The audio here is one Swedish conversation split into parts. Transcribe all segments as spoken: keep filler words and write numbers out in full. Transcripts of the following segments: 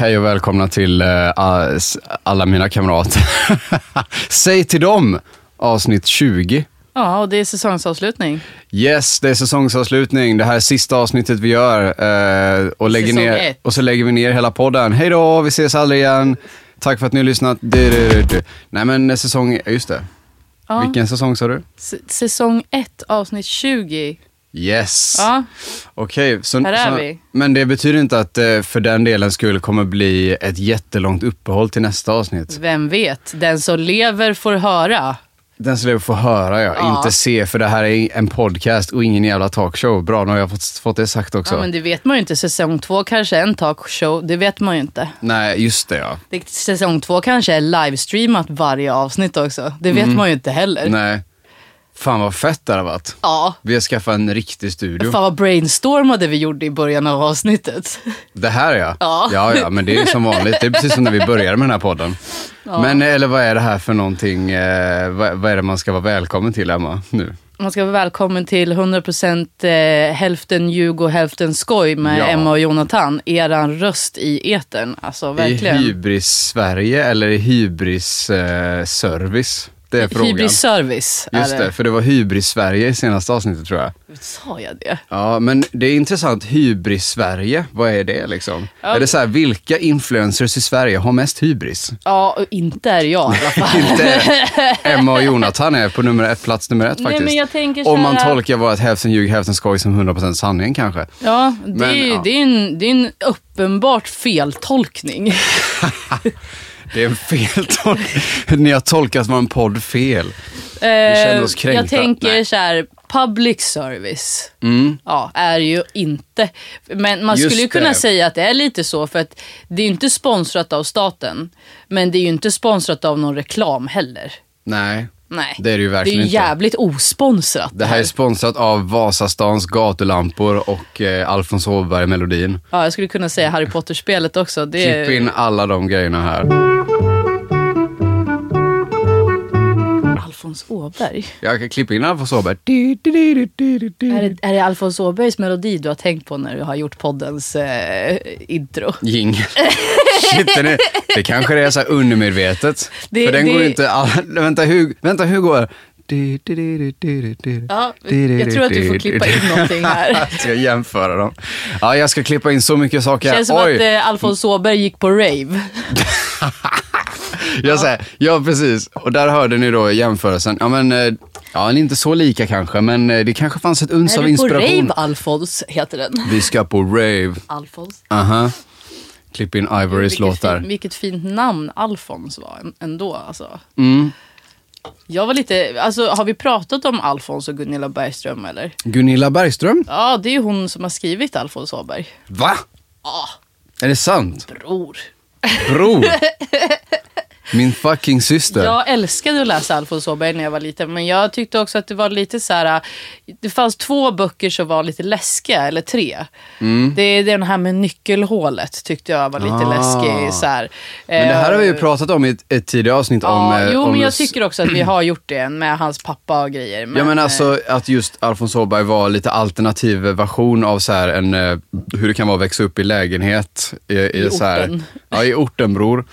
Hej och välkomna till uh, alla mina kamrater. Säg till dem, avsnitt tjugo. Ja, och det är säsongsavslutning. Yes, det är säsongsavslutning. Det här är sista avsnittet vi gör. Uh, och, lägger ner, och så lägger vi ner hela podden. Hej då, vi ses aldrig igen. Tack för att ni har lyssnat. Du, du, du. Nej, men säsong... Just det. Ja. Vilken säsong sa du? S- säsong ett, avsnitt tjugo. Yes. Ja. Okej, okay, så, så men det betyder inte att eh, för den delen skulle komma bli ett jättelångt uppehåll till nästa avsnitt. Vem vet? Den som lever får höra. Den som lever får höra, ja, ja. Inte se, för det här är en podcast och ingen jävla talkshow. Bra, nu har jag fått, fått det sagt också. Ja, men det vet man ju inte. Säsong två kanske är en talkshow, det vet man ju inte. Nej, just det, ja. Det, säsong två kanske är livestreamat varje avsnitt också. Det vet mm. man ju inte heller. Nej. Fan vad fett det har varit. Ja. Vi har skaffat en riktig studio. Fan vad brainstormade vi gjorde i början av avsnittet. Det här ja. Ja. Ja, ja, men det är som vanligt. Det är precis som när vi började med den här podden. Ja. Men eller vad är det här för någonting? Eh, vad, vad är det man ska vara välkommen till, Emma, nu? Man ska vara välkommen till hundra procent eh, hälften ljug och hälften skoj med ja. Emma och Jonatan. Eran röst i etern. Alltså, verkligen. I hybris Sverige eller i hybris eh, service? Det är frågan. Hybris service. Just det? det, för det var hybris Sverige i senaste avsnittet tror jag. Sa jag det? Ja, men det är intressant. Hybris Sverige, vad är det liksom? Ja. Är det så här, vilka influencers i Sverige har mest hybris? Ja, och inte är jag i alla fall. Inte Emma och Jonatan är på nummer ett, plats nummer ett faktiskt. Nej, men jag tänker så här... Om man tolkar vårt hälften ljug, hälften skoj som hundra procent sanningen kanske. Ja, det, men, är, ja. det är en, det är en uppenbart feltolkning. Det är en fel tolkning. Ni har tolkat vår podd fel. Vi känner oss kränkta. Jag tänker Nej. så här, public service mm. ja, är ju inte. Men man Just skulle ju kunna det. säga att det är lite så. För att det är ju inte sponsrat av staten. Men det är ju inte sponsrat av någon reklam heller. Nej. Nej, det är det ju verkligen inte. Det är jävligt inte. osponsrat. Det här, här är sponsrat av Vasastans gatulampor och eh, Alfons Åberg melodin. Ja, jag skulle kunna säga Harry Potter-spelet också. Det är... Klipp in alla de grejerna här. Alfons Åberg? Jag kan klippa in Alfons Åberg. Du, du, du, du, du, du. Är, det, är det Alfons Åbergs melodi du har tänkt på när du har gjort poddens eh, intro? Jingle. Shit, det, är, det kanske är så här undermedvetet. Det, för den det... går inte... All... Vänta, hur, vänta, hur går det? Ja, jag tror att du får klippa in någonting här. Jag ska jämföra dem. Ja, jag ska klippa in så mycket saker. Det känns som Oj. att eh, Alfons Åberg gick på rave. Jag säger, ja precis. Och där hörde ni då jämförelsen. Ja, men ja, inte så lika kanske, men det kanske fanns ett uns av inspiration. Är du på rave, Alfons heter den? Vi ska på rave. Alfons. Aha. Uh-huh. Klipp in Ivorys låtar. Vilket, vilket fint namn Alfons var ändå, alltså. Mm. Jag var lite, alltså har vi pratat om Alfons och Gunilla Bergström eller? Gunilla Bergström? Ja, det är ju hon som har skrivit Alfons Åberg. Va? Ja. Är det sant? Bror. Bror? Min fucking syster. Jag älskade att läsa Alfons Åberg när jag var liten. Men jag tyckte också att det var lite så här. Det fanns två böcker som var lite läskiga. Eller tre. mm. Det är den här med nyckelhålet. Tyckte jag var lite ah. läskig så här. Men det här har vi ju pratat om i ett, ett tidigare avsnitt ja, om, Jo om men jag s- tycker också att vi har gjort det med hans pappa och grejer, men... Ja, men alltså att just Alfons Åberg var lite alternativ version av så här en, hur det kan vara att växa upp i lägenhet I, i, I så här, orten. Ja, i orten, bror.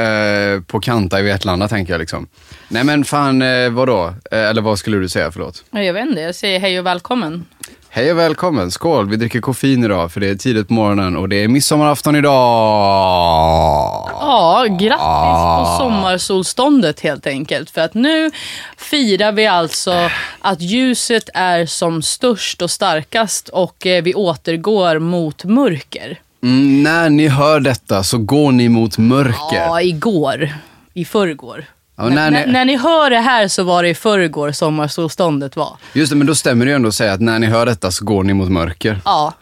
Uh, på Kanta i Vetlanda tänker jag liksom. Nej men fan, uh, vadå? Uh, eller vad skulle du säga, förlåt? Jag vet inte, jag säger hej och välkommen. Hej och välkommen, skål, vi dricker koffein idag. För det är tidigt på morgonen och det är midsommarafton idag. Ja, grattis ah. på sommarsolståndet helt enkelt. För att nu firar vi alltså att ljuset är som störst och starkast. Och eh, vi återgår mot mörker. Mm, när ni hör detta så går ni mot mörker. Ja, igår. I förrgår. Ja, när, när, ni... när ni hör det här så var det i förrgår sommarsolståndet var. Just det, men då stämmer det ju ändå att säga att när ni hör detta så går ni mot mörker. Ja.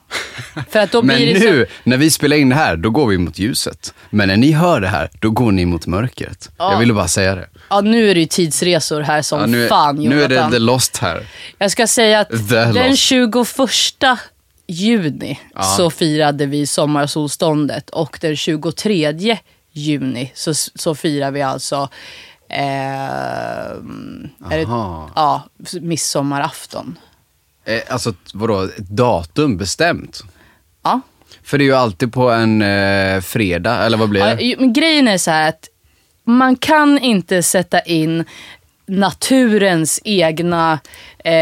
För att då blir men det nu, så... när vi spelar in det här, då går vi mot ljuset. Men när ni hör det här, då går ni mot mörkret. Ja. Jag ville bara säga det. Ja, nu är det ju tidsresor här som ja, nu är, fan, Jonatan. Nu är det The Lost här. Jag ska säga att the den lost. tjugoförsta juni ja. så firade vi sommarsolståndet och den tjugotredje juni så, så firar vi alltså eh, är det, ja, midsommarafton. Eh, alltså vadå, datum bestämt? Ja. För det är ju alltid på en eh, fredag, eller vad blir det? Ja, men grejen är så här att man kan inte sätta in naturens egna eh,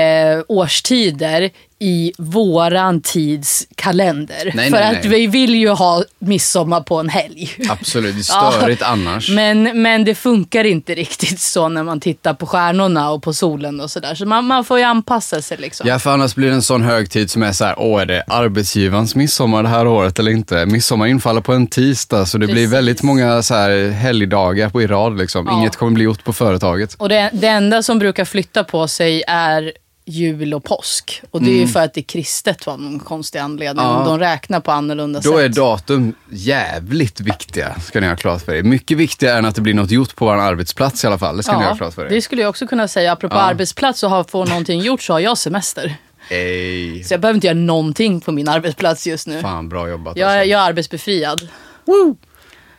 årstider i våran tids kalender. Nej, för nej, att nej. Vi vill ju ha midsommar på en helg. Absolut, det är störigt ja, annars. Men, men det funkar inte riktigt så när man tittar på stjärnorna och på solen och sådär. Så man, man får ju anpassa sig liksom. Ja, för annars blir det en sån högtid som är så här: åh, är det arbetsgivarens midsommar det här året eller inte? Midsommar infaller på en tisdag, så det Precis. Blir väldigt många så här helgdagar på i rad liksom. Ja. Inget kommer bli gjort på företaget. Och det, det enda som brukar flytta på sig är jul och påsk. Och det är ju mm. för att det är kristet var någon konstig anledning. Ja. De räknar på annorlunda då sätt. Då är datum jävligt viktiga, ska ni ha klart för er. Mycket viktigare än att det blir något gjort på vår arbetsplats i alla fall. Det ska ja. Ni ha klart för er. Det skulle jag också kunna säga. Apropå ja. Arbetsplats och har få någonting gjort, så har jag semester. Ej. Så jag behöver inte göra någonting på min arbetsplats just nu. Fan, bra jobbat. Jag, alltså. jag är arbetsbefriad. Woo!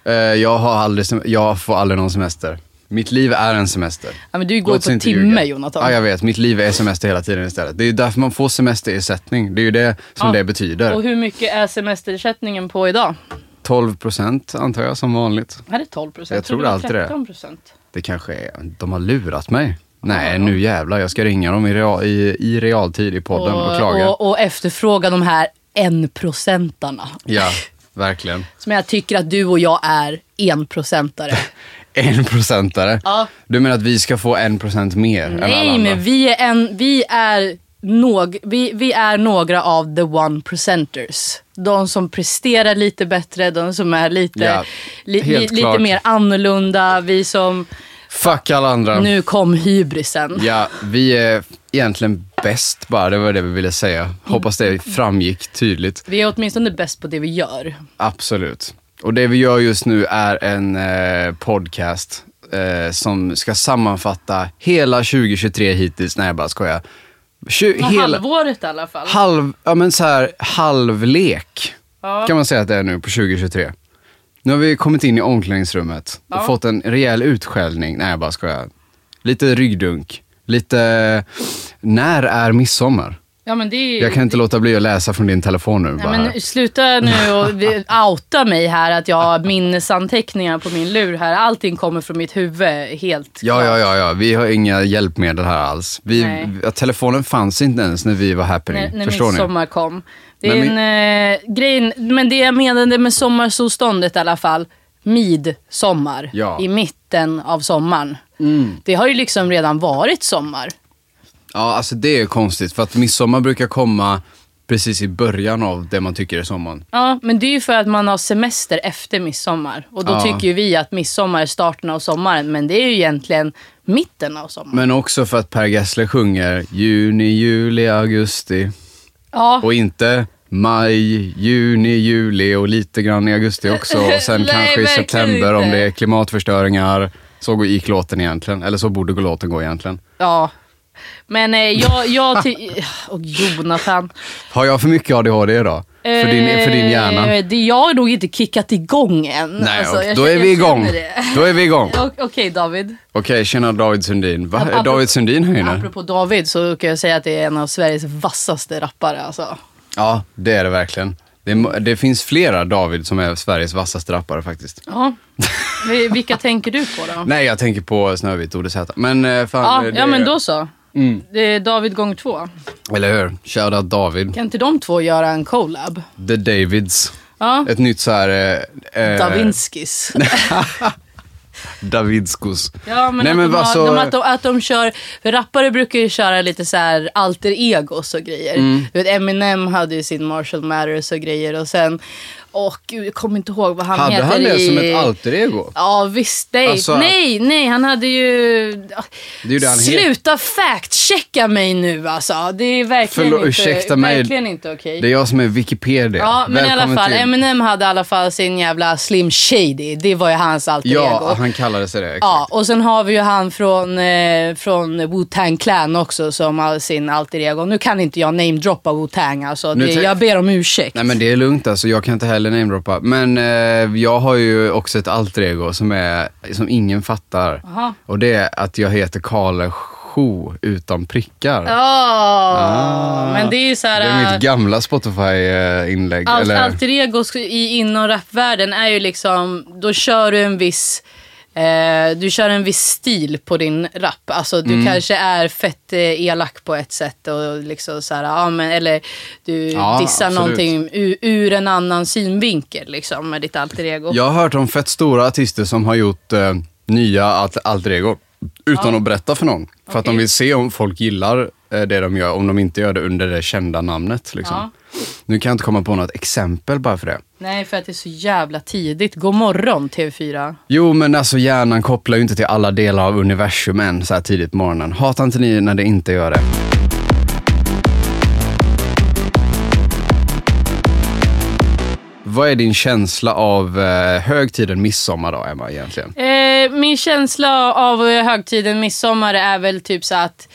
Uh, jag, har aldrig sem- jag får aldrig någon semester. Mitt liv är en semester. Ja, men du går på timme, Jonatan. Ja, jag vet. Mitt liv är semester hela tiden istället. Det är ju därför man får semesterersättning. Det är ju det som ja. Det betyder. Och hur mycket är semesterersättningen på idag? tolv procent antar jag, som vanligt. Är det tolv procent? Jag tror, tror det alltid det. tretton procent. Det kanske är... De har lurat mig. Nej, nu jävlar. Jag ska ringa dem i, real, i, i realtid i podden och, och klaga. Och, och efterfråga de här enprocentarna. Ja, verkligen. Som jag tycker att du och jag är enprocentare. En procentare? Ja. Du menar att vi ska få en procent mer? Nej, än alla andra? Men vi är, en, vi, är nog, vi, vi är några av the one percenters. De som presterar lite bättre, de som är lite, ja, li, li, lite mer annorlunda. Vi som... Fuck alla andra. Nu kom hybrisen. Ja, vi är egentligen bäst bara, det var det vi ville säga. Hoppas det framgick tydligt. Vi är åtminstone bäst på det vi gör. Absolut. Och det vi gör just nu är en eh, podcast eh, som ska sammanfatta hela tjugo tjugotre hittills. Nej, jag bara skojar. tjugo, ja, hela, halvåret i alla fall. Halv, ja, men så här, halvlek ja. Kan man säga att det är nu på tjugo tjugotre. Nu har vi kommit in i omklädningsrummet och ja. Fått en rejäl utskällning. Nej, jag bara skojar. Lite ryggdunk. Lite, när är midsommar? Ja, men det är, jag kan inte det, låta bli att läsa från din telefon nu. Nej, bara. Men sluta nu och outa mig här att jag har minnesanteckningar på min lur här. Allting kommer från mitt huvud helt ja, klart. Ja, ja, ja. Vi har inga hjälpmedel här alls. Vi, telefonen fanns inte ens när vi var happening. Nej, när förstår min sommar kom. Det är men, en eh, grej, men det jag menade med sommarsolståndet i alla fall. Midsommar. Ja. I mitten av sommaren. Mm. Det har ju liksom redan varit sommar. Ja, alltså det är konstigt för att midsommar brukar komma precis i början av det man tycker är sommaren. Ja, men det är ju för att man har semester efter midsommar. Och då ja. Tycker ju vi att midsommar är starten av sommaren, men det är ju egentligen mitten av sommaren. Men också för att Per Gessle sjunger juni, juli, augusti. Ja. Och inte maj, juni, juli och lite grann i augusti också. Och sen nej, kanske i september inte. Om det är klimatförstöringar. Så går gick låten egentligen. Eller så borde låten gå egentligen. Ja. Men eh, jag, jag ty- och Jonatan. Har jag för mycket A D H D idag? Eh, för, din, för din hjärna? Det, jag har nog inte kickat igång än. Nej, alltså, och, då, är vi igång. då är vi igång. O- Okej okay, David. Okej, okay, tjena David Sundin. Va? Apropå, är David Sundin här inne? Apropå David så kan jag säga att det är en av Sveriges vassaste rappare. Alltså. Ja, det är det verkligen. Det, det finns flera David som är Sveriges vassaste rappare faktiskt. Ja. Vilka tänker du på då? Nej, jag tänker på Snövit och det. Men fan, ja, det, ja, men då så. Mm. Det är David gång två. Eller hur? Shoutout David. Kan inte de två göra en collab? The Davids. Ja. Ett nytt så här... Eh, Davinskis. Davidskos. Ja, men, Nej, att, men de har, så... de, att, de, att de kör... För rappare brukar ju köra lite så här alter egos och grejer. Mm. Du vet, Eminem hade ju sin Marshall Matters och grejer. Och sen... Och gud, jag kommer inte ihåg vad han hade heter. Hade han det i... som ett alter ego? Ja, visst. Nej, alltså... nej, nej, han hade ju... Det är det han Sluta het... fact-checka mig nu, alltså. Det är verkligen Förlåt, inte, ursäkta mig. Verkligen inte okej. Det är jag som är Wikipedia. Ja, men välkommen i alla fall. Till... Eminem hade i alla fall sin jävla Slim Shady. Det var ju hans alter ja, ego. Ja, han kallade sig det. Exakt. Ja, och sen har vi ju han från, eh, från Wu-Tang Clan också som har sin alter ego. Nu kan inte jag name-droppa Wu-Tang, alltså. Det, jag ber om ursäkt. Nej, men det är lugnt, alltså. Jag kan inte heller namedroppa. Men eh, jag har ju också ett alter ego som är som ingen fattar. Aha. Och det är att jag heter Karl Scho. Yahoo utan prickar. Oh, ah, men det är ju så här, det är mitt gamla Spotify-inlägg. Allt, eller? Alter ego i inom rapvärlden är ju liksom, då kör du en viss... Eh, du kör en viss stil på din rap. Alltså du mm. kanske är fett eh, elak på ett sätt och liksom så här, ah, men, eller du ja, dissar absolut. någonting ur, ur en annan synvinkel liksom, med ditt alter ego. Jag har hört om fett stora artister som har gjort eh, nya alter ego utan ja. att berätta för någon. För okay. att de vill se om folk gillar eh, det de gör, om de inte gör det under det kända namnet liksom. Ja. Nu kan jag inte komma på något exempel bara för det. Nej, för att det är så jävla tidigt. God morgon, T V fyra. Jo, men alltså hjärnan kopplar ju inte till alla delar av universum än så här tidigt på morgonen. Hatar inte ni när det inte gör det? Vad är din känsla av eh, högtiden midsommar då, Emma, egentligen? Eh, min känsla av eh, högtiden midsommar är väl typ så att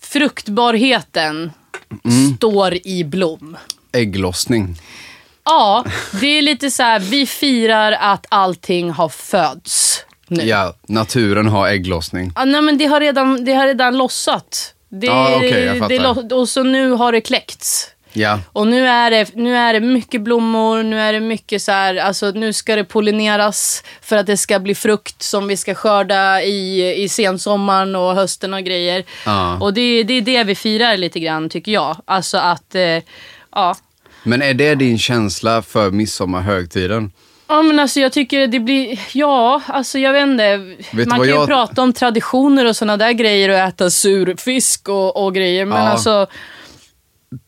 fruktbarheten mm. står i blom. Ägglossning. Ja, det är lite så här, vi firar att allting har föds nu. Ja, naturen har ägglossning. Ja, nej, men det har redan, det har redan lossat. Det, ah, okay, jag fattar. Det loss, och så nu har det kläckts. Ja. Och nu är det, nu är det mycket blommor, nu är det mycket så här, alltså nu ska det pollineras för att det ska bli frukt som vi ska skörda i, i sensommaren och hösten och grejer. Ah. Och det, det är det vi firar lite grann, tycker jag. Alltså att, eh, ja... Men är det din känsla för midsommarhögtiden? Ja, men alltså jag tycker det blir... Ja, alltså jag vet inte. Vet Man kan jag... ju prata om traditioner och såna där grejer och äta surfisk och, och grejer. Men ja. alltså,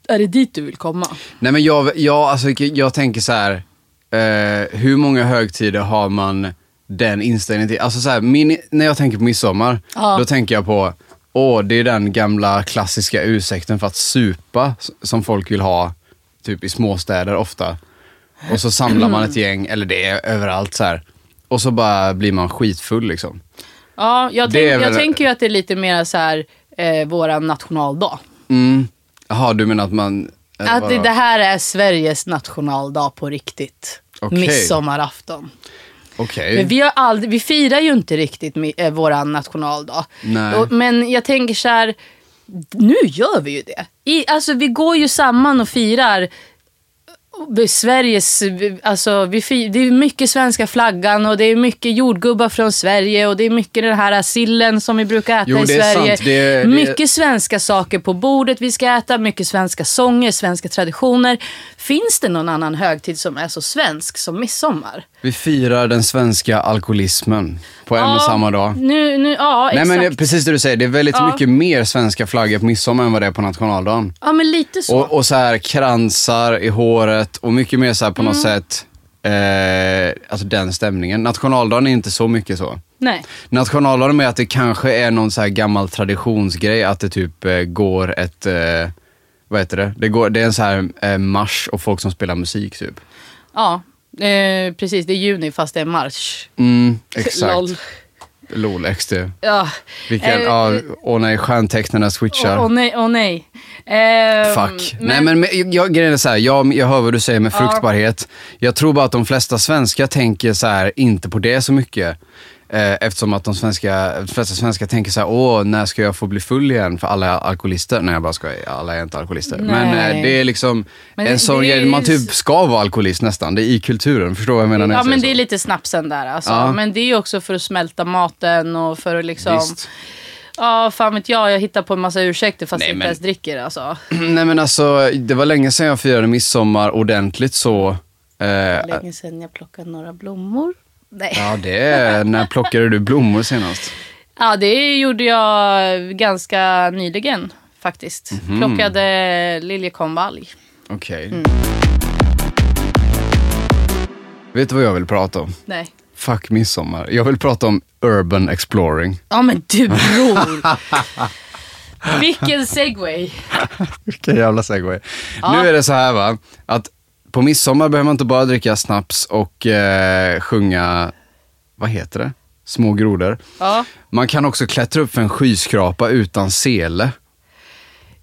är det dit du vill komma? Nej, men jag, jag, alltså, jag tänker så här... Eh, hur många högtider har man den inställningen till? Alltså så här, min, när jag tänker på midsommar, ja. då tänker jag på... Åh, det är den gamla klassiska ursäkten för att supa som folk vill ha. Typ i småstäder ofta. Och så samlar man ett gäng, eller det är överallt så här. Och så bara blir man skitfull liksom. Ja, jag, tänk, väl... jag tänker ju att det är lite mer så här eh, våran nationaldag. Mm. Jaha, du menar att man... Att det, det här är Sveriges nationaldag på riktigt. Okay. Midsommarafton. Okay. Men vi, har aldrig, vi firar ju inte riktigt med, eh, våran nationaldag. Nej. Och, men jag tänker så här... Nu gör vi ju det. I, alltså vi går ju samman och firar Sveriges, alltså vi fir, det är mycket svenska flaggan och det är mycket jordgubbar från Sverige och det är mycket den här sillen som vi brukar äta jo, i Sverige. Det, mycket det... svenska saker på bordet vi ska äta, mycket svenska sånger, svenska traditioner. Finns det någon annan högtid som är så svensk som midsommar? Vi firar den svenska alkoholismen på en ja, och samma dag. Nu, nu, ja, exakt. Nej, men precis det du säger, det är väldigt ja. mycket mer svenska flaggor på midsommar än vad det är på nationaldagen. Ja, men lite så. Och, och så här kransar i håret och mycket mer så här på mm. något sätt, eh, alltså den stämningen. Nationaldagen är inte så mycket så. Nej. Nationaldagen är att det kanske är någon så här gammal traditionsgrej att det typ eh, går ett, eh, vad heter det? Det, går, det är en så här eh, marsch och folk som spelar musik typ. Ja, Eh, precis, det är juni fast det är mars. Mm, exakt. Lol. Lol, X T. Ja. Vilken, eh, ah, åh nej, stjärntecknarna switchar. Åh, åh nej, åh nej. Eh, Fuck. Men, nej, men jag, grejen är så här, jag, jag hör vad du säger med fruktbarhet. Ja. Jag tror bara att de flesta svenskar tänker så här, inte på det så mycket. Eh, eftersom att de, svenska, de flesta svenskar tänker så här, åh, när ska jag få bli full igen för alla alkoholister? Nej, jag bara skojar, alla är inte alkoholister. Nej. Men eh, det är liksom men en det, sån grej, man typ ska vara alkoholist nästan, det är i kulturen, förstår vad jag menar? Ja, men det är lite snapsen där alltså. Ja. Men det är ju också för att smälta maten och för att liksom... Visst. Ja, fan vet jag, jag hittar på en massa ursäkter fast Nej, jag inte men... ens dricker alltså. Nej, men alltså, det var länge sedan jag firade midsommar ordentligt så... Eh... Länge sedan jag plockade några blommor. Nej. Ja, det är, när plockade du blommor senast? Ja, det gjorde jag ganska nyligen faktiskt. Mm. Plockade liljekonvalj. Okej. Okay. Mm. Vet du vad jag vill prata om? Nej. Fuck midsommar. Jag vill prata om urban exploring. Ja, men du bror. Vilken segway. Vilken jävla segway. Ja. Nu är det så här va, att på midsommar behöver man inte bara dricka snaps och eh, sjunga, vad heter det? Små grodor. Ja. Man kan också klättra upp för en skyskrapa utan sele.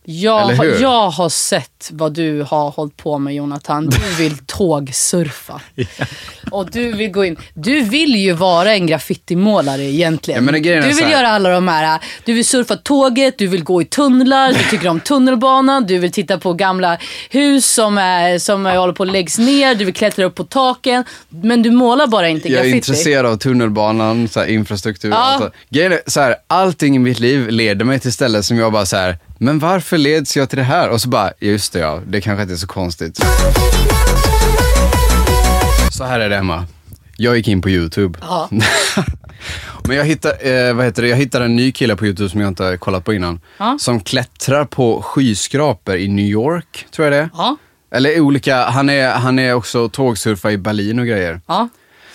Jag har, jag har sett vad du har hållit på med, Jonatan. Du vill tågsurfa. Yeah. Och du vill gå in. Du vill ju vara en graffitimålare egentligen. Ja, men du vill här... göra alla de här. Du vill surfa tåget, du vill gå i tunnlar, du tycker om tunnelbanan, du vill titta på gamla hus som, är, som är, håller på att läggs ner, du vill klättra upp på taken. Men du målar bara inte graffiti. Jag är intresserad av tunnelbanan, så här, infrastruktur. Ja. Allt. Så här, allting i mitt liv leder mig till ställen som jag bara så här. Men varför leds jag till det här? Och så bara, just det ja, det kanske inte är så konstigt. Så här är det, Emma. Jag gick in på YouTube. Ja. Men jag hittade, eh, vad heter det? Jag hittade en ny kille på YouTube som jag inte kollat på innan. Ja. Som klättrar på skyskrapor i New York, tror jag det är. Ja. Eller olika, han är, han är också tågsurfare i Berlin och grejer. Ja.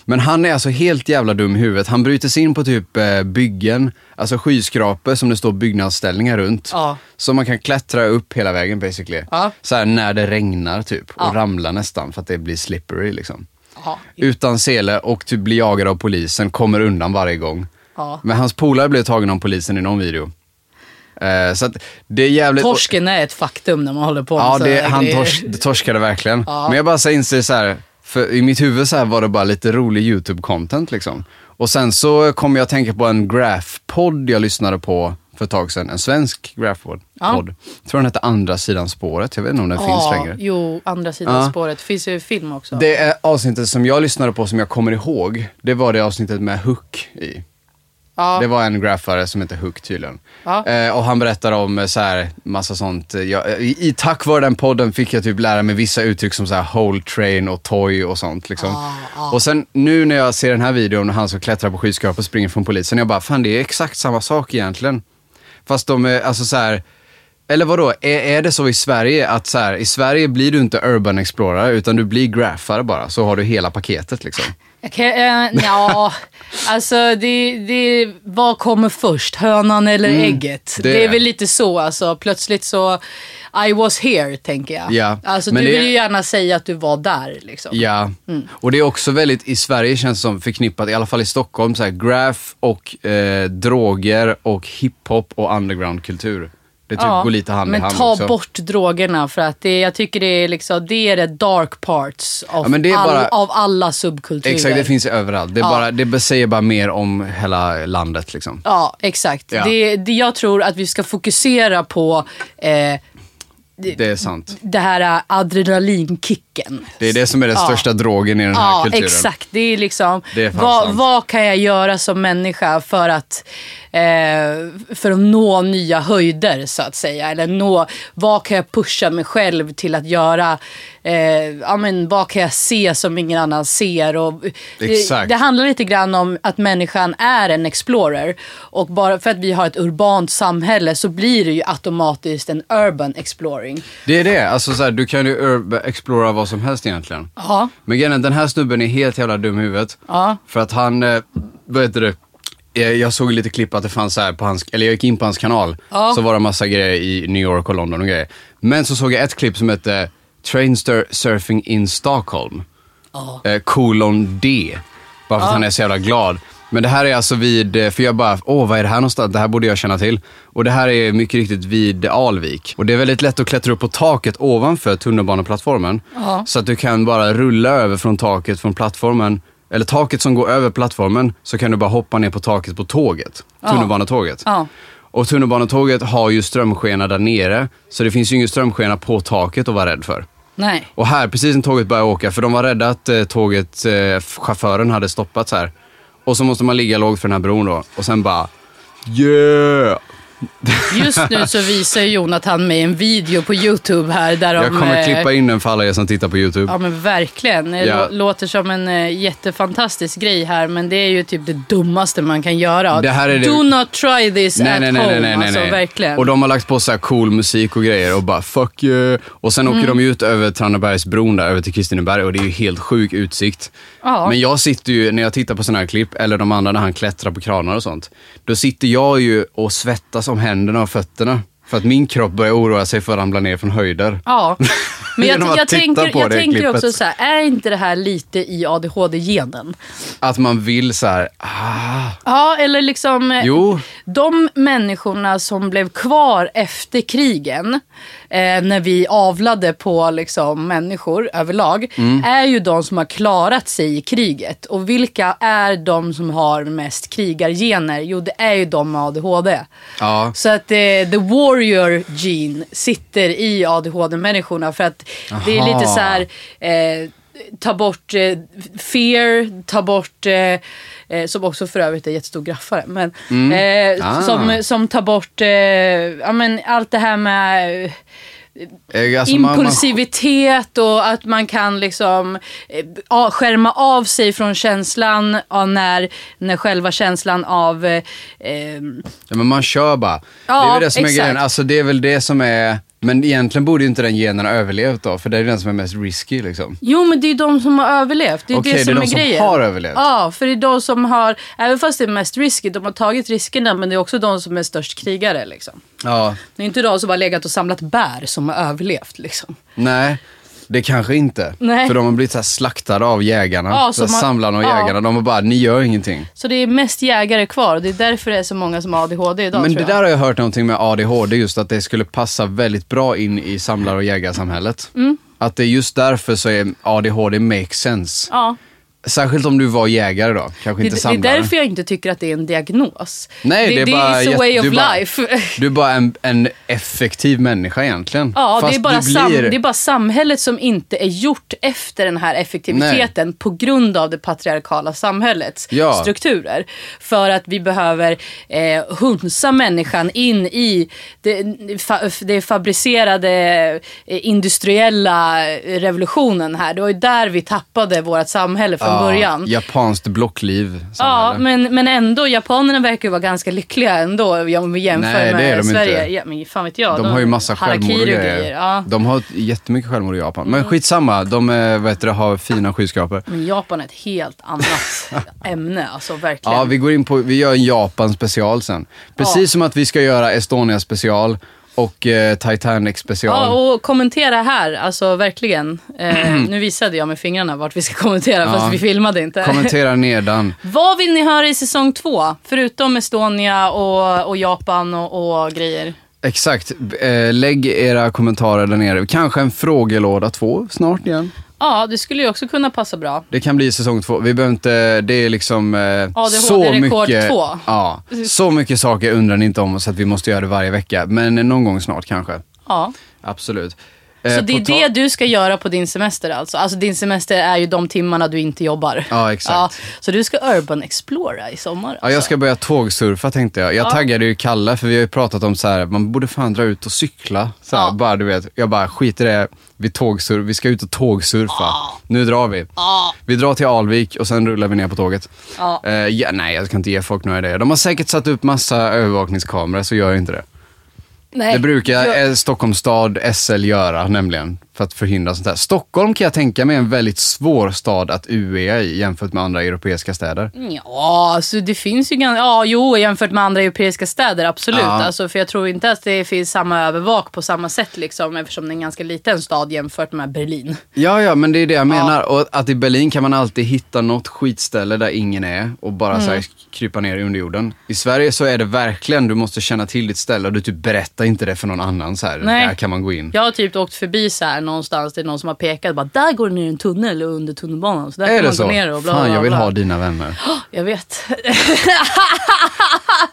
Men han är alltså helt jävla dum i huvudet. Han bryter sig in på typ eh, byggen. Alltså skyskrapor som det står byggnadsställningar runt. Ja. Så man kan klättra upp hela vägen basically. Ja. Så här när det regnar typ. Ja. Och ramlar nästan för att det blir slippery liksom. Ja. Utan sele och typ blir jagad av polisen. Kommer undan varje gång. Ja. Men hans polare blev tagen av polisen i någon video. Eh, så att det är jävligt... Torsken är ett faktum när man håller på med ja, det, han tors, det torskade verkligen. Ja. Men jag bara säger inser så här... För i mitt huvud så här var det bara lite rolig YouTube-content liksom. Och sen så kom jag att tänka på en graph-podd jag lyssnade på för ett tag sedan. En svensk graph-podd. Ja. Jag tror den hette Andra sidan spåret. Jag vet inte om den ja, finns längre. Jo, Andra sidan ja. spåret. Finns ju film också. Det är avsnittet som jag lyssnade på som jag kommer ihåg. Det var det avsnittet med Hook i. Ja. Det var en graffare som heter Hook tydligen. Ja. Eh, och han berättar om så här, massa sånt. Jag, i, tack vare den podden fick jag typ lära mig vissa uttryck som så här, whole train och toy och sånt. Liksom. Ja, ja. Och sen nu när jag ser den här videon och han så klättrar på skyskrapor och springer från polisen. Jag bara, fan det är exakt samma sak egentligen. Fast de är alltså så här... Eller vadå, är, är det så i Sverige att så här, i Sverige blir du inte urban explorer utan du blir graffare bara. Så har du hela paketet liksom. Okay, eh, ja, alltså det, det, vad kommer först, hönan eller mm, ägget? Det. det är väl lite så, alltså plötsligt så, I was here, tänker jag. Ja, alltså du det... vill ju gärna säga att du var där, liksom. Ja, mm. Och det är också väldigt, i Sverige känns det som förknippat, i alla fall i Stockholm, så här, graf och eh, droger och hiphop och undergroundkultur. Det typ ja, går lite hand i hand också. Men ta bort drogerna för att det, jag tycker det är liksom, det är the dark parts av, ja, all, bara, av alla subkulturer. Exakt, det finns överallt. Det, är ja. bara, det säger bara mer om hela landet liksom. Ja, exakt. Ja. Det, det, jag tror att vi ska fokusera på... Eh, Det, det är sant. Det här adrenalinkicken. Det är det som är den ja. största drogen i den här ja, kulturen. Ja, exakt. Det är liksom, det är vad, vad kan jag göra som människa för att, eh, för att nå nya höjder, så att säga. Eller nå, vad kan jag pusha mig själv till att göra, eh, ja, men, vad kan jag se som ingen annan ser. Och, exakt. Det, det handlar lite grann om att människan är en explorer. Och bara för att vi har ett urbant samhälle så blir det ju automatiskt en urban explorer. Det är det, alltså så här, du kan ju explora vad som helst egentligen. Ja. Men igen, den här snubben är helt jävla dum i huvudet. Ja. För att han, vad heter det, jag såg lite klipp att det fanns så här på hans, eller jag gick in på hans kanal. Ja. Så var det massa grejer i New York och London och grejer. Men så såg jag ett klipp som hette Train Surfing in Stockholm. Ja. Kolon D. Bara för att ja. han är så jävla glad. Men det här är alltså vid, för jag bara, åh vad är det här någonstans? Det här borde jag känna till. Och det här är mycket riktigt vid Alvik. Och det är väldigt lätt att klättra upp på taket ovanför tunnelbaneplattformen. Ja. Så att du kan bara rulla över från taket från plattformen. Eller taket som går över plattformen, så kan du bara hoppa ner på taket på tåget. Ja. Tunnelbanetåget. Ja. Och tunnelbanetåget har ju strömskena där nere. Så det finns ju ingen strömskena på taket att vara rädd för. Nej. Och här, precis när tåget började åka, för de var rädda att eh, tåget, eh, chauffören hade stoppats här. Och så måste man ligga lågt för den här bron då. Och sen bara, yeah! Just nu så visar Jonatan mig en video på YouTube här. Där jag kommer de, klippa in den för alla er som tittar på YouTube. Ja men verkligen. Det ja. låter som en jättefantastisk grej här. Men det är ju typ det dummaste man kan göra. Det här är det... Do not try this nej, at nej, nej, home. Nej, nej, nej, alltså, nej. Verkligen. Och de har lagt på så här cool musik och grejer. Och bara fuck you. Och sen mm. åker de ut över Tranebergsbron där. Över till Kristineberg. Och det är ju helt sjuk utsikt. Ja. Men jag sitter ju, när jag tittar på såna här klipp. Eller de andra när han klättrar på kranar och sånt. Då sitter jag ju och svettas om händerna och fötterna. För att min kropp börjar oroa sig för att ramla ner från höjder. Ja, men jag, jag, jag tänker, jag tänker också så här, är inte det här lite i A D H D-genen? Att man vill så här, ah. Ja, eller liksom, jo. De människorna som blev kvar efter krigen, eh, när vi avlade på liksom, människor överlag, mm. är ju de som har klarat sig i kriget. Och vilka är de som har mest krigargener? Jo, det är ju de med A D H D. Ja. Så att eh, the war warrior gene sitter i A D H D-människorna för att Aha. det är lite så här eh, ta bort eh, fear, ta bort eh, som också för övrigt är jättestor graffare men mm. eh, ah. som som tar bort eh, ja men allt det här med eh, Alltså impulsivitet och att man kan liksom skärma av sig från känslan av när, när själva känslan av eh, ja, men man kör bara ja, det är väl det som exakt. Är grejen, alltså det är väl det som är. Men egentligen borde ju inte den genen ha överlevt då, för det är den som är mest risky liksom. Jo, men det är ju de som har överlevt. Det är okay, det som det är, är de grejen. Som har överlevt. Ja, för det är de som har, även fast det är mest risky, de har tagit riskerna, men det är också de som är störst krigare liksom. Ja. Det är inte de som har legat och samlat bär som har överlevt liksom. Nej. Det kanske inte. Nej. För de har blivit så här slaktade av jägarna. Ja, så så man, samlarna och ja. jägarna. De har bara, ni gör ingenting. Så det är mest jägare kvar. Det är därför det är så många som har A D H D idag. Men tror det jag. Där har jag hört någonting med A D H D. Just att det skulle passa väldigt bra in i samlar- och jägarsamhället. Mm. Att det är just därför så är A D H D makes sense. Ja. Särskilt om du var jägare då, kanske det, inte samlare. Det är därför jag inte tycker att det är en diagnos. Nej, det, det, är, det bara, är så way of du life. Bara, du är bara en, en effektiv människa egentligen. Ja, fast det, är bara blir... sam, det är bara samhället som inte är gjort efter den här effektiviteten. Nej. På grund av det patriarkala samhällets ja. strukturer. För att vi behöver eh, hunsa människan in i det, det fabricerade industriella revolutionen här. Det var ju där vi tappade vårt samhälle för början. Ja, japanskt blockliv. Ja, men, men ändå, japanerna verkar ju vara ganska lyckliga ändå om vi jämför Nej, med de Sverige. Ja, men fan vet jag. De, de har ju massa självmord och grejer. Ja. De har jättemycket självmord i Japan. Men skitsamma, de vet du, har fina skyskrapor. Men Japan är ett helt annat ämne, alltså verkligen. Ja, vi går in på, vi gör en Japan special sen. Precis ja. som att vi ska göra Estonia special. Och eh, Titanic special. Ja, och kommentera här, alltså verkligen. Eh, nu visade jag med fingrarna vart vi ska kommentera, ja. fast vi filmade inte. Kommentera nedan. Vad vill ni höra i säsong två? Förutom Estonia och, och Japan och, och grejer. Exakt. Eh, lägg era kommentarer där nere. Kanske en frågelåda två snart igen. Ja, det skulle ju också kunna passa bra. Det kan bli säsong två. Vi behöver inte, det är liksom eh, så mycket två. Ja, så mycket saker undrar ni inte om oss att vi måste göra det varje vecka, men någon gång snart kanske. Ja. Absolut. Eh, så det är ta- det du ska göra på din semester alltså. Alltså din semester är ju de timmarna du inte jobbar. Ja, exakt. Ja, så du ska urban explora i sommar alltså. Ja, jag ska börja tågsurfa tänkte jag. Jag ja. taggade ju Kalle för vi har ju pratat om så här man borde fan dra ut och cykla så här, ja. bara du vet. Jag bara skiter i det. Vi tågsur, vi ska ut och tågsurfa. Ah. Nu drar vi. Ah. Vi drar till Alvik och sen rullar vi ner på tåget. Ah. Uh, ja, nej, jag kan inte ge folk några idéer. De har säkert satt upp massa övervakningskameror, så gör jag inte det. Nej. Det brukar jag... Stockholms stad, S L göra nämligen för att förhindra sånt här. Stockholm kan jag tänka mig är en väldigt svår stad att U E i jämfört med andra europeiska städer. Ja, så det finns ju ganska... Ja, jo, jämfört med andra europeiska städer, absolut. Ja. Alltså, för jag tror inte att det finns samma övervak på samma sätt liksom, eftersom det är en ganska liten stad jämfört med Berlin. Ja, ja, men det är det jag menar. Ja. Och att i Berlin kan man alltid hitta något skitställe där ingen är och bara mm. så här, krypa ner under jorden. I Sverige så är det verkligen, du måste känna till ditt ställe och du typ berättar inte det för någon annan så här. Nej. Där kan man gå in. Jag har typ åkt förbi så här någonstans, det är någon som har pekat bara, där går det ner en tunnel under tunnelbanan så där är kan man så? Gå ner och bla, bla, bla. Fan, jag vill ha dina vänner. Oh, jag vet.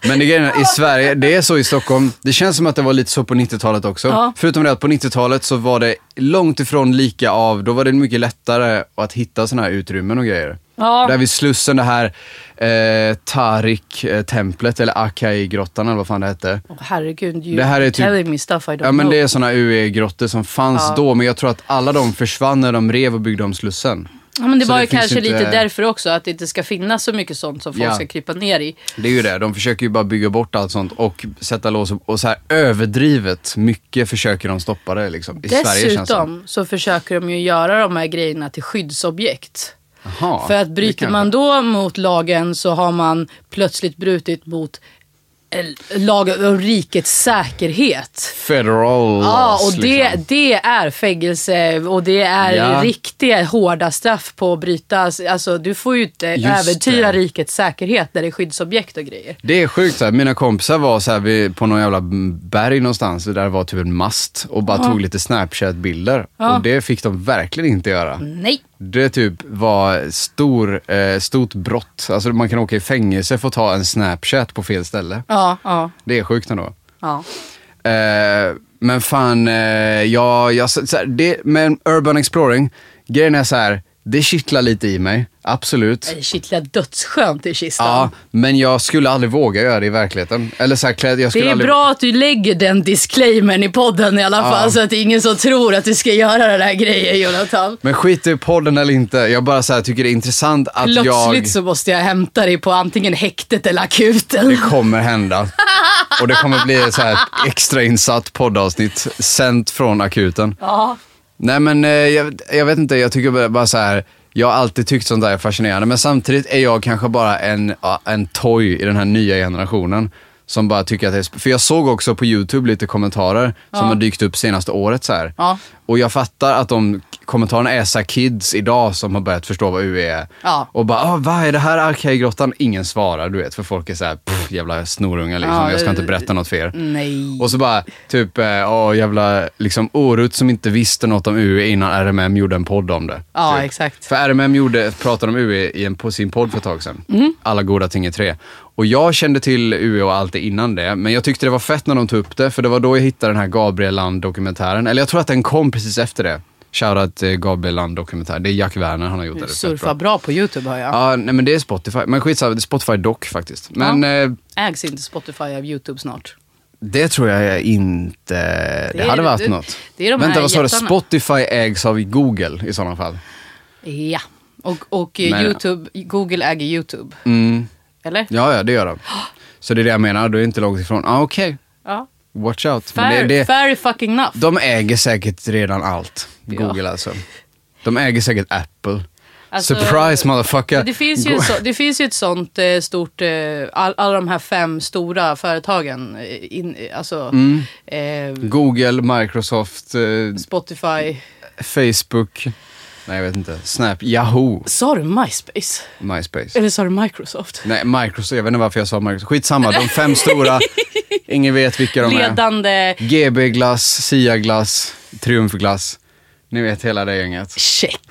Men det grejen i Sverige, det är så i Stockholm, det känns som att det var lite så på nittiotalet också. Ja. Förutom det att på nittiotalet så var det långt ifrån lika av, då var det mycket lättare att hitta såna här utrymmen och grejer. Ja. Där vid Slussen, det här eh, Tarik-templet, eller Akai-grottan, eller vad fan det hette. Oh, herregud, you det här är typ, me stuff I don't ja, men know. Det är såna U E-grottor som fanns ja. då, men jag tror att alla de försvann när de rev och byggde om Slussen. Ja, men det så var det ju kanske inte... lite därför också, att det inte ska finnas så mycket sånt som folk ja. ska krypa ner i. Det är ju det, de försöker ju bara bygga bort allt sånt och sätta lås upp. Och så här överdrivet mycket försöker de stoppa det liksom. I Dessutom Sverige känns det. Så försöker de ju göra de här grejerna till skyddsobjekt. Aha, för att bryter man då mot lagen så har man plötsligt brutit mot lagen om rikets säkerhet. Federal. Ja, och det, liksom. Det är fängelse och det är ja. riktiga hårda straff på att bryta. Alltså, du får ju inte äventyra rikets säkerhet när det är skyddsobjekt och grejer. Det är sjukt. Så här. Mina kompisar var så här, vi, på någon jävla berg någonstans där det var typ en mast och bara ja. tog lite Snapchat-bilder. Ja. Och det fick de verkligen inte göra. Nej. Det typ var stor, eh, stort brott. Alltså man kan åka i fängelse för att ta en Snapchat på fel ställe. Ja, ja. Det är sjukt ändå. Ja. Eh, men fan, eh, ja, jag, så här, det, men urban exploring, grejen är så här, det kittlar lite i mig, absolut. Det kittlar dödsskönt i kistan. Ja, men jag skulle aldrig våga göra det i verkligheten. Eller så här, klädd, jag skulle det är aldrig... bra att du lägger den disclaimern i podden i alla ja. fall, så att det är ingen som tror att du ska göra den här grejen, Jonatan. Men skit i podden eller inte, jag bara så här, tycker det är intressant att plötsligt jag... Plötsligt så måste jag hämta dig på antingen häktet eller akuten. Det kommer hända. Och det kommer bli så här ett extrainsatt poddavsnitt, sänt från akuten. Ja. Nej men jag, jag vet inte, jag tycker bara, bara så här. Jag har alltid tyckt sånt där är fascinerande. Men samtidigt är jag kanske bara en, en toy i den här nya generationen som bara tycker att det är... För jag såg också på YouTube lite kommentarer ja. som har dykt upp senaste året så här. Ja. Och jag fattar att de kommentarerna är så kids idag som har börjat förstå vad U E är. Ja. Och bara, ah, vad är det här arkejgrottan? Ingen svarar, du vet. För folk är så här, pff, jävla snorungar liksom. Ja, jag ska inte berätta något för er. Nej. Och så bara, typ, åh, jävla liksom Orut som inte visste något om U E innan R M M gjorde en podd om det. Ja, typ. Exakt. För R M M gjorde, pratade om U E i en, på sin podd för ett tag sedan. Mm. Alla goda ting är tre. Och jag kände till U E och allt det innan det. Men jag tyckte det var fett när de tog upp det. För det var då jag hittade den här Gabriel Land-dokumentären. Eller jag tror att den kom precis efter det. Shoutout Gabriel Land-dokumentär. Det är Jack Werner, han har gjort det. Du surfar bra på YouTube, hör jag. Ja, nej, men det är Spotify. Men skitsamma, det är Spotify-dock faktiskt. Men, ja. Ägs inte Spotify av YouTube snart? Det tror jag inte. Det, det hade varit du, något. Det är de Vänta, vad sa du? Spotify ägs av Google i sådana fall. Ja, och, och men, YouTube, Google äger YouTube. Mm. Eller? Ja, ja, det gör de. Så det är det jag menar, du är inte långt ifrån. Ah, okej. Okay. Ja. Watch out. Fair, men det, det, fair fucking enough. De äger säkert redan allt. Google ja. alltså. De äger säkert Apple. Alltså, surprise motherfucker. Det finns ju, så, det finns ju ett sånt eh, stort, eh, all, alla de här fem stora företagen. In, alltså, mm. eh, Google, Microsoft, eh, Spotify, Facebook. Nej, jag vet inte. Snap, Yahoo. Sa du MySpace? MySpace. Eller sa du Microsoft? Nej, Microsoft. Jag vet inte varför jag sa Microsoft. Skitsamma, de fem stora. Ingen vet vilka de Ledande. Är. G B-glass, Sia-glass, Triumf-glass. Ni vet hela det gänget. Check.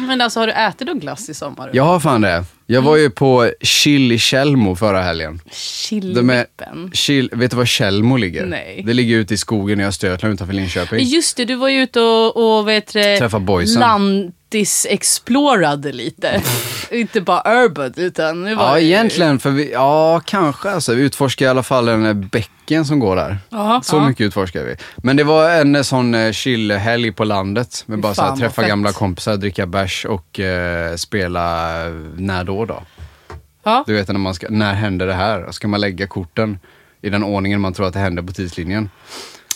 Men alltså, har du ätit någon glass i sommar? Jag har fan det. Jag var ju på Chili Kärlmo förra helgen. Chilippen. Chil, vet du var Kärlmo ligger? Nej. Det ligger ute i skogen i Östergötland utanför Linköping. Just det, du var ju ute och, och vet du, träffa boysen. Landis-explorade lite. Inte bara urban, utan det var ja, ju... egentligen. För vi, ja, kanske. Alltså, vi utforskar i alla fall den bäcken som går där. Aha, så aha. mycket utforskar vi. Men det var en sån chill-helg på landet. Men bara fan, så här, träffa gamla fett. kompisar, dricka bärs och eh, spela när då då. Ja. Du vet när man ska, när händer det här? Ska man lägga korten i den ordningen man tror att det händer på tidslinjen?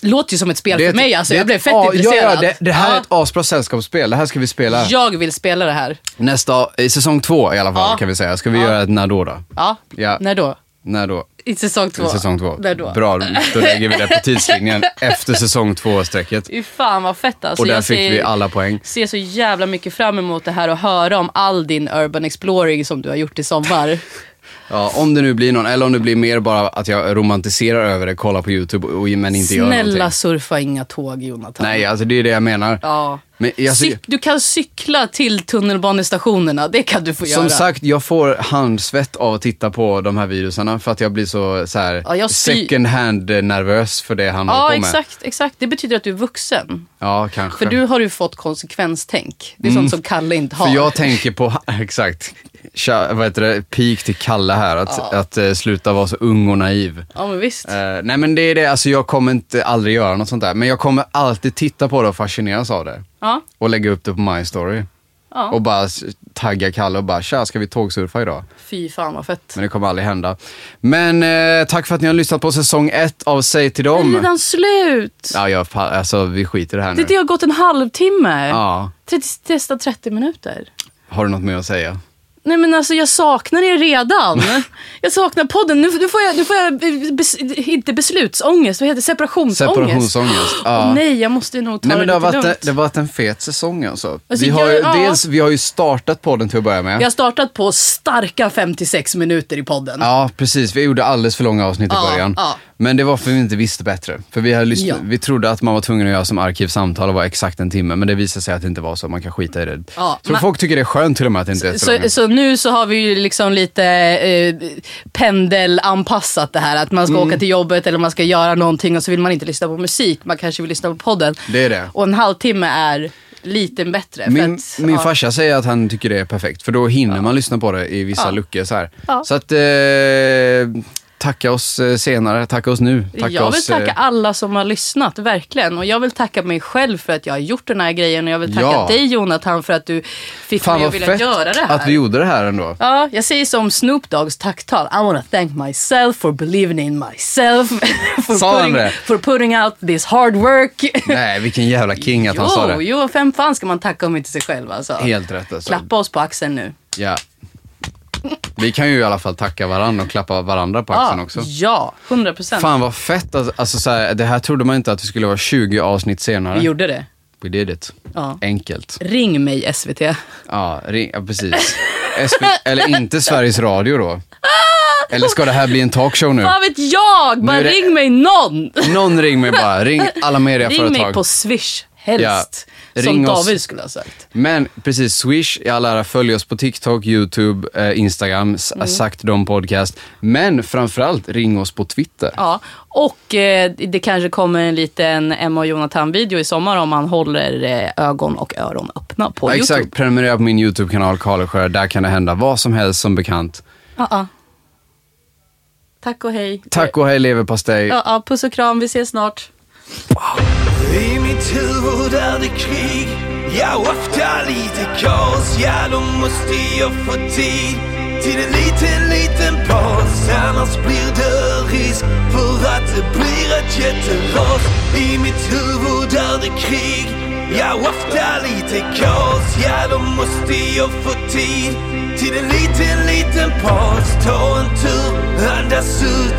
Låter ju som ett spel det för ett, mig, alltså jag blev fett a, intresserad. Ja, det, det här ja. är ett asbra sällskapsspel, det här ska vi spela. Jag vill spela det här. Nästa, i säsong två i alla fall ja. kan vi säga, ska vi ja. göra ett när då då? Ja, ja. när då? När då? I säsong två. I säsong två. När då? Bra, då lägger vi det på tidslinjen efter säsong två-strecket. Fy fan vad fett alltså. Och där jag fick ser, vi alla poäng. Ser så jävla mycket fram emot det här och höra om all din urban exploring som du har gjort i sommar. Ja, om det nu blir någon, eller om det blir mer bara att jag romantiserar över det, kollar på YouTube och, och men inte Snälla gör någonting. Snälla surfa inga tåg, Jonatan. Nej, alltså det är det jag menar. Ja. Men jag, Cyk- du kan cykla till tunnelbanestationerna, det kan du få som göra. Som sagt, jag får handsvett av att titta på de här videosarna för att jag blir så, så här, ja, sy- second hand nervös för det han ja, håller på med. Ja, exakt, exakt. Det betyder att du är vuxen. Ja, kanske. För du har ju fått konsekvenstänk. Det är mm. sånt som Kalle inte har. För jag tänker på, exakt, vad heter det, peak till Kalle här, att, ja. att, att sluta vara så ung och naiv. Ja, men visst. Uh, nej, men det är det, alltså jag kommer inte aldrig göra något sånt där, men jag kommer alltid titta på det och fascineras av det. Ja. Och lägga upp det på My Story. Ja. Och bara tagga Kalle och bara, tja, ska vi tågsurfa idag? Fy fan vad fett. Men det kommer aldrig hända. Men eh, tack för att ni har lyssnat på säsong ett av Say till dem. Det är redan slut. Ja, jag, alltså vi skiter i det här nu. Det, det har gått en halvtimme. Ja. Testa trettio minuter. Har du något mer att säga? Nej men alltså jag saknar er redan. Jag saknar podden. Nu, nu får jag, nu får jag bes, inte beslutsångest. Vad heter det? Separationsångest. Separationsångest. Ja. Oh, nej, jag måste nog ta nej, men det, det lite varit, lugnt. Det har varit en fet säsong alltså. Alltså vi, har ju, ja. dels, vi har ju startat podden till att börja med. Vi har startat på starka femtiosex minuter i podden. Ja, precis. Vi gjorde alldeles för långa avsnitt ja, i början. Ja. Men det var för att vi inte visste bättre. För vi, hade lyssn- ja. vi trodde att man var tvungen att göra som arkivsamtal och vara exakt en timme. Men det visade sig att det inte var så. Man kan skita i det. Ja, så man... folk tycker det är skönt till och med att det inte är så, så, så nu så har vi ju liksom lite eh, pendelanpassat det här. Att man ska mm. åka till jobbet eller man ska göra någonting. Och så vill man inte lyssna på musik. Man kanske vill lyssna på podden. Det är det. Och en halvtimme är... lite bättre. Min, att, min ja. farsa säger att han tycker det är perfekt. För då hinner ja. man lyssna på det i vissa ja. luckor. Så, här. Ja. så att eh, tacka oss senare. Tacka oss nu. Tacka jag vill oss, tacka eh... alla som har lyssnat. Verkligen. Och jag vill tacka mig själv för att jag har gjort den här grejen. Och jag vill tacka ja. dig Jonatan för att du fick Fan mig att vilja göra det här. Att vi gjorde det här ändå. Ja, jag säger som Snoop Doggs tacktal. I wanna thank myself for believing in myself. for, putting, for putting out this hard work. Nej, vilken jävla king att jo, han sa det. Jo, fem fan ska man tacka om inte sig själv alltså. Helt rätt alltså. Klappa oss på axeln nu. Ja. Vi kan ju i alla fall tacka varandra och klappa varandra på axeln ja, också. Ja, hundra procent. Fan vad fett. Alltså, så här, det här trodde man inte att det skulle vara tjugo avsnitt senare. Vi gjorde det. We did it. Ja. Enkelt. Ring mig S V T. Ja, ring, ja precis. S V T, eller inte Sveriges Radio då. Eller ska det här bli en talkshow nu? Vad vet jag? Bara det... ring mig någon. Någon ring mig bara. Ring alla mediaföretag. Ring mig på Swish. Helst, ja, som David oss. skulle ha sagt. Men precis, Swish, jag lär följ oss på TikTok, YouTube, eh, Instagram, mm. Sagt dem podcast. Men framförallt ring oss på Twitter. Ja, och eh, det kanske kommer en liten Emma och Jonatan-video i sommar om man håller eh, ögon och öron öppna på ja, YouTube. Exakt, prenumerera på min YouTube-kanal Karl Scho, där kan det hända vad som helst som bekant. Ja-ja. Tack och hej. Tack och hej, leverpastej. Ja, puss och kram, vi ses snart. I mitt huvud är det krig. Jag ofta lite kaos. Ja, då måste jag få tid till en liten, liten paus. Annars blir det risk för att det blir ett jätteras. I mitt huvud är det krig. Jag ofta lite kaos. Ja, då måste jag få tid till en liten, liten paus. Ta en tur, andas ut.